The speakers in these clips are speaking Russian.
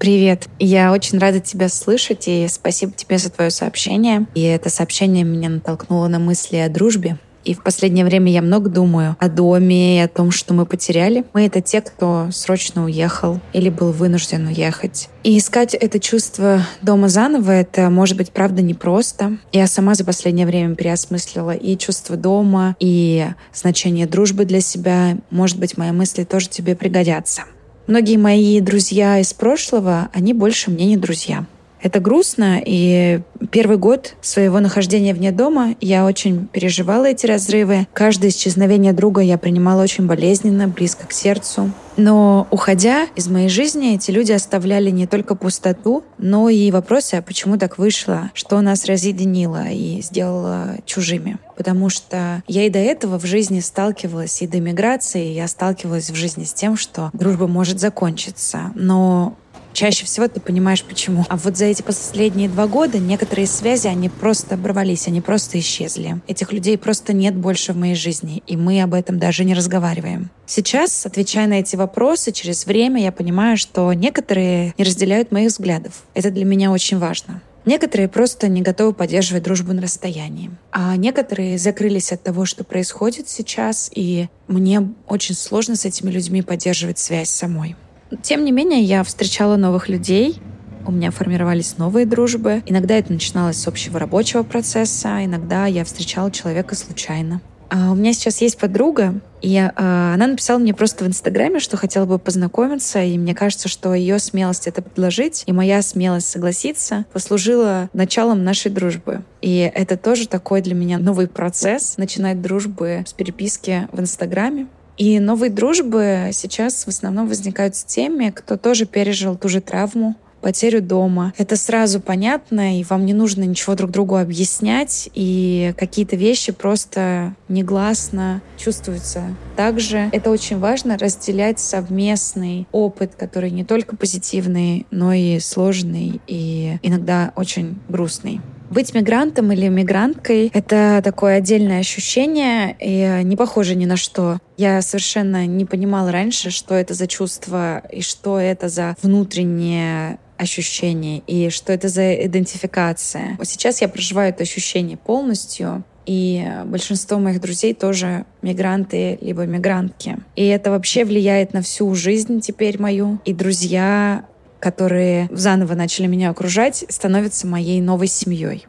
Привет. Я очень рада тебя слышать, и спасибо тебе за твое сообщение. И это сообщение меня натолкнуло на мысли о дружбе. И в последнее время я много думаю о доме и о том, что мы потеряли. Мы — это те, кто срочно уехал или был вынужден уехать. И искать это чувство дома заново — это, может быть, правда непросто. Я сама за последнее время переосмыслила и чувство дома, и значение дружбы для себя. Может быть, мои мысли тоже тебе пригодятся. Многие мои друзья из прошлого, они больше мне не друзья. Это грустно, и первый год своего нахождения вне дома я очень переживала эти разрывы. Каждое исчезновение друга я принимала очень болезненно, близко к сердцу. Но, уходя из моей жизни, эти люди оставляли не только пустоту, но и вопросы, а почему так вышло, что нас разъединило и сделало чужими. Потому что я и до этого в жизни сталкивалась, и до миграции я сталкивалась в жизни с тем, что дружба может закончиться. Но чаще всего ты понимаешь, почему. А вот за эти последние 2 года некоторые связи, они просто оборвались, они просто исчезли. Этих людей просто нет больше в моей жизни, и мы об этом даже не разговариваем. Сейчас, отвечая на эти вопросы, через время я понимаю, что некоторые не разделяют моих взглядов. Это для меня очень важно. Некоторые просто не готовы поддерживать дружбу на расстоянии. А некоторые закрылись от того, что происходит сейчас, и мне очень сложно с этими людьми поддерживать связь самой. Тем не менее, я встречала новых людей, у меня формировались новые дружбы. Иногда это начиналось с общего рабочего процесса, иногда я встречала человека случайно. У меня сейчас есть подруга, и она написала мне просто в Инстаграме, что хотела бы познакомиться, и мне кажется, что ее смелость это предложить, и моя смелость согласиться послужила началом нашей дружбы. И это тоже такой для меня новый процесс, начинать дружбы с переписки в Инстаграме. И новые дружбы сейчас в основном возникают с теми, кто тоже пережил ту же травму, потерю дома. Это сразу понятно, и вам не нужно ничего друг другу объяснять, и какие-то вещи просто негласно чувствуются. Также это очень важно — разделять совместный опыт, который не только позитивный, но и сложный, и иногда очень грустный. Быть мигрантом или мигранткой — это такое отдельное ощущение и не похоже ни на что. Я совершенно не понимала раньше, что это за чувство и что это за внутреннее ощущение и что это за идентификация. Сейчас я проживаю это ощущение полностью, и большинство моих друзей тоже мигранты либо мигрантки. И это вообще влияет на всю жизнь теперь мою. И друзья, которые заново начали меня окружать, становятся моей новой семьей.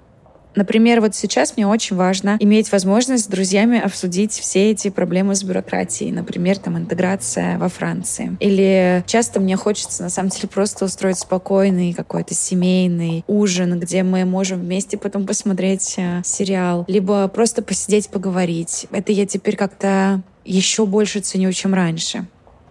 Например, вот сейчас мне очень важно иметь возможность с друзьями обсудить все эти проблемы с бюрократией, например, там интеграция во Франции. Или часто мне хочется, на самом деле, просто устроить спокойный какой-то семейный ужин, где мы можем вместе потом посмотреть сериал, либо просто посидеть, поговорить. Это я теперь как-то еще больше ценю, чем раньше.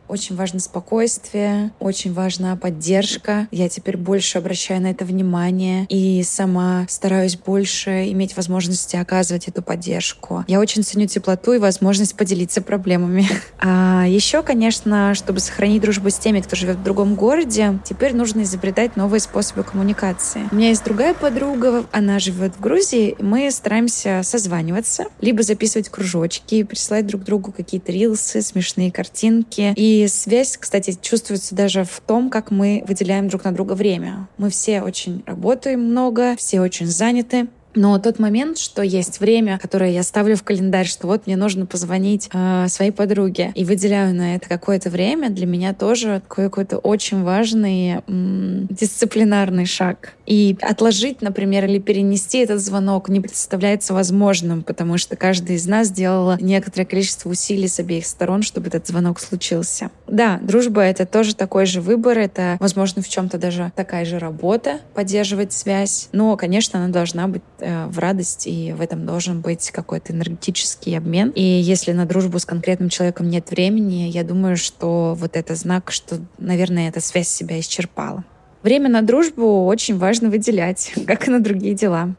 Очень важно спокойствие, очень важна поддержка. Я теперь больше обращаю на это внимание и сама стараюсь больше иметь возможности оказывать эту поддержку. Я очень ценю теплоту и возможность поделиться проблемами. А еще, конечно, чтобы сохранить дружбу с теми, кто живет в другом городе, теперь нужно изобретать новые способы коммуникации. У меня есть другая подруга, она живет в Грузии, и мы стараемся созваниваться, либо записывать кружочки, присылать друг другу какие-то рилсы, смешные картинки. И И связь, кстати, чувствуется даже в том, как мы выделяем друг на друга время. Мы все очень работаем много, все очень заняты. Но тот момент, что есть время, которое я ставлю в календарь, что вот мне нужно позвонить своей подруге, и выделяю на это какое-то время, для меня тоже какой-то очень важный дисциплинарный шаг. И отложить, например, или перенести этот звонок не представляется возможным, потому что каждый из нас делала некоторое количество усилий с обеих сторон, чтобы этот звонок случился. Да, дружба — это тоже такой же выбор, это, возможно, в чем-то даже такая же работа, поддерживать связь, но, конечно, она должна быть в радость, и в этом должен быть какой-то энергетический обмен. И если на дружбу с конкретным человеком нет времени, я думаю, что вот это знак, что, наверное, эта связь себя исчерпала. Время на дружбу очень важно выделять, как и на другие дела.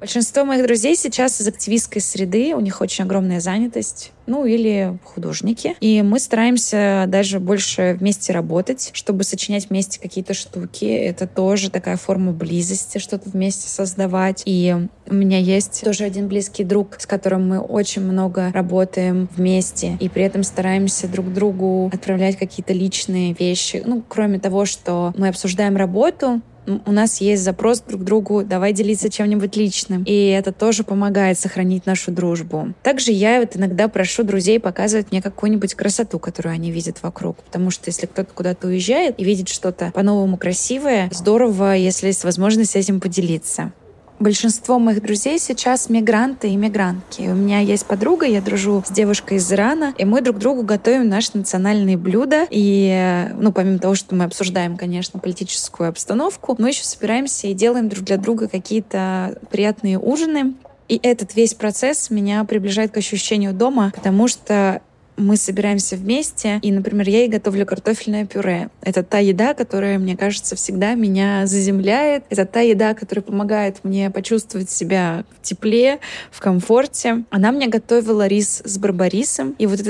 Большинство моих друзей сейчас из активистской среды, у них очень огромная занятость, ну или художники. И мы стараемся даже больше вместе работать, чтобы сочинять вместе какие-то штуки. Это тоже такая форма близости, что-то вместе создавать. И у меня есть тоже один близкий друг, с которым мы очень много работаем вместе. И при этом стараемся друг другу отправлять какие-то личные вещи. Ну, кроме того, что мы обсуждаем работу, у нас есть запрос друг к другу, давай делиться чем-нибудь личным. И это тоже помогает сохранить нашу дружбу. Также я вот иногда прошу друзей показывать мне какую-нибудь красоту, которую они видят вокруг. Потому что если кто-то куда-то уезжает и видит что-то по-новому красивое, здорово, если есть возможность этим поделиться. Большинство моих друзей сейчас мигранты и мигрантки. У меня есть подруга, я дружу с девушкой из Ирана, и мы друг другу готовим наши национальные блюда. И, помимо того, что мы обсуждаем, конечно, политическую обстановку, мы еще собираемся и делаем друг для друга какие-то приятные ужины. И этот весь процесс меня приближает к ощущению дома, потому что мы собираемся вместе, и, например, я ей готовлю картофельное пюре. Это та еда, которая, мне кажется, всегда меня заземляет. Это та еда, которая помогает мне почувствовать себя в тепле, в комфорте. Она мне готовила рис с барбарисом. И вот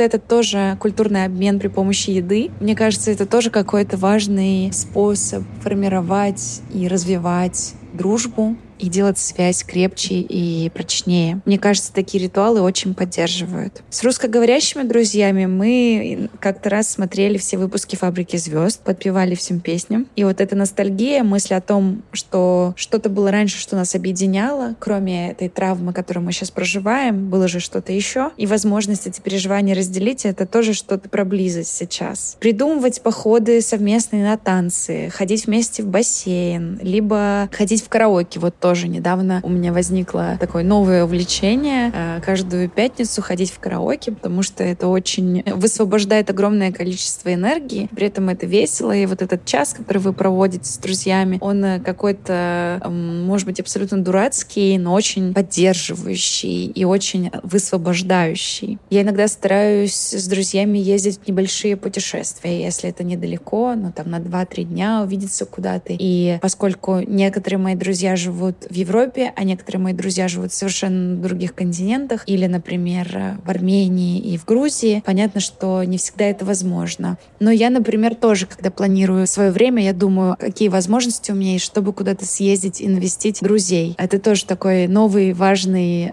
это тоже культурный обмен при помощи еды. Мне кажется, это тоже какой-то важный способ формировать и развивать дружбу и делать связь крепче и прочнее. Мне кажется, такие ритуалы очень поддерживают. С русскоговорящими друзьями мы как-то раз смотрели все выпуски «Фабрики звезд», подпевали всем песням. И вот эта ностальгия, мысль о том, что что-то было раньше, что нас объединяло, кроме этой травмы, которую мы сейчас проживаем, было же что-то еще. И возможность эти переживания разделить — это тоже что-то про близость сейчас. Придумывать походы совместные на танцы, ходить вместе в бассейн, либо ходить в караоке. Вот тоже недавно у меня возникло такое новое увлечение — каждую пятницу ходить в караоке, потому что это очень высвобождает огромное количество энергии. При этом это весело, и вот этот час, который вы проводите с друзьями, он какой-то, может быть, абсолютно дурацкий, но очень поддерживающий и очень высвобождающий. Я иногда стараюсь с друзьями ездить в небольшие путешествия, если это недалеко, на 2-3 дня увидеться куда-то. И поскольку некоторые мои друзья живут в Европе, а некоторые мои друзья живут совершенно на других континентах или, например, в Армении и в Грузии. Понятно, что не всегда это возможно. Но я, например, тоже, когда планирую свое время, я думаю, какие возможности у меня есть, чтобы куда-то съездить и навестить друзей. Это тоже такой новый важный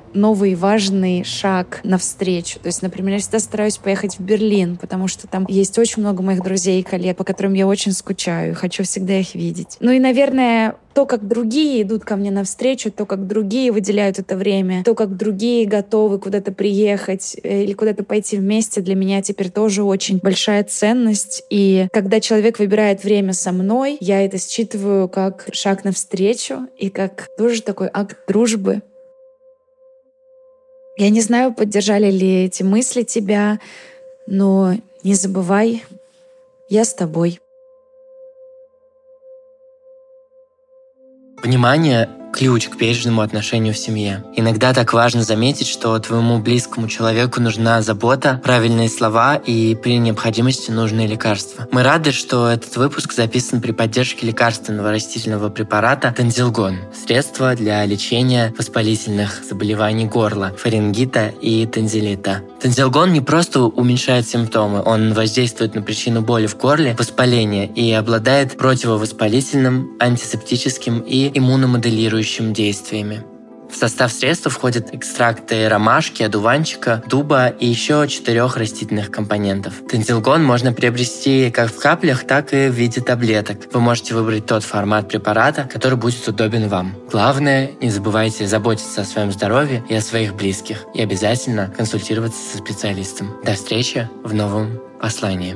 шаг навстречу. То есть, например, я всегда стараюсь поехать в Берлин, потому что там есть очень много моих друзей и коллег, по которым я очень скучаю, хочу всегда их видеть. Наверное, то, как другие идут ко мне навстречу, то, как другие выделяют это время, то, как другие готовы куда-то приехать или куда-то пойти вместе, для меня теперь тоже очень большая ценность. И когда человек выбирает время со мной, я это считываю как шаг навстречу и как тоже такой акт дружбы. Я не знаю, поддержали ли эти мысли тебя, но не забывай, я с тобой. Внимание – ключ к бережному отношению в семье. Иногда так важно заметить, что твоему близкому человеку нужна забота, правильные слова и при необходимости нужные лекарства. Мы рады, что этот выпуск записан при поддержке лекарственного растительного препарата Тонзилгон – средство для лечения воспалительных заболеваний горла, фарингита и тонзиллита. Тонзилгон не просто уменьшает симптомы, он воздействует на причину боли в горле, воспаления и обладает противовоспалительным, антисептическим и иммуномоделирующим действиями. В состав средства входят экстракты ромашки, одуванчика, дуба и еще 4 растительных компонентов. Тонзилгон можно приобрести как в каплях, так и в виде таблеток. Вы можете выбрать тот формат препарата, который будет удобен вам. Главное, не забывайте заботиться о своем здоровье и о своих близких. И обязательно консультироваться со специалистом. До встречи в новом послании.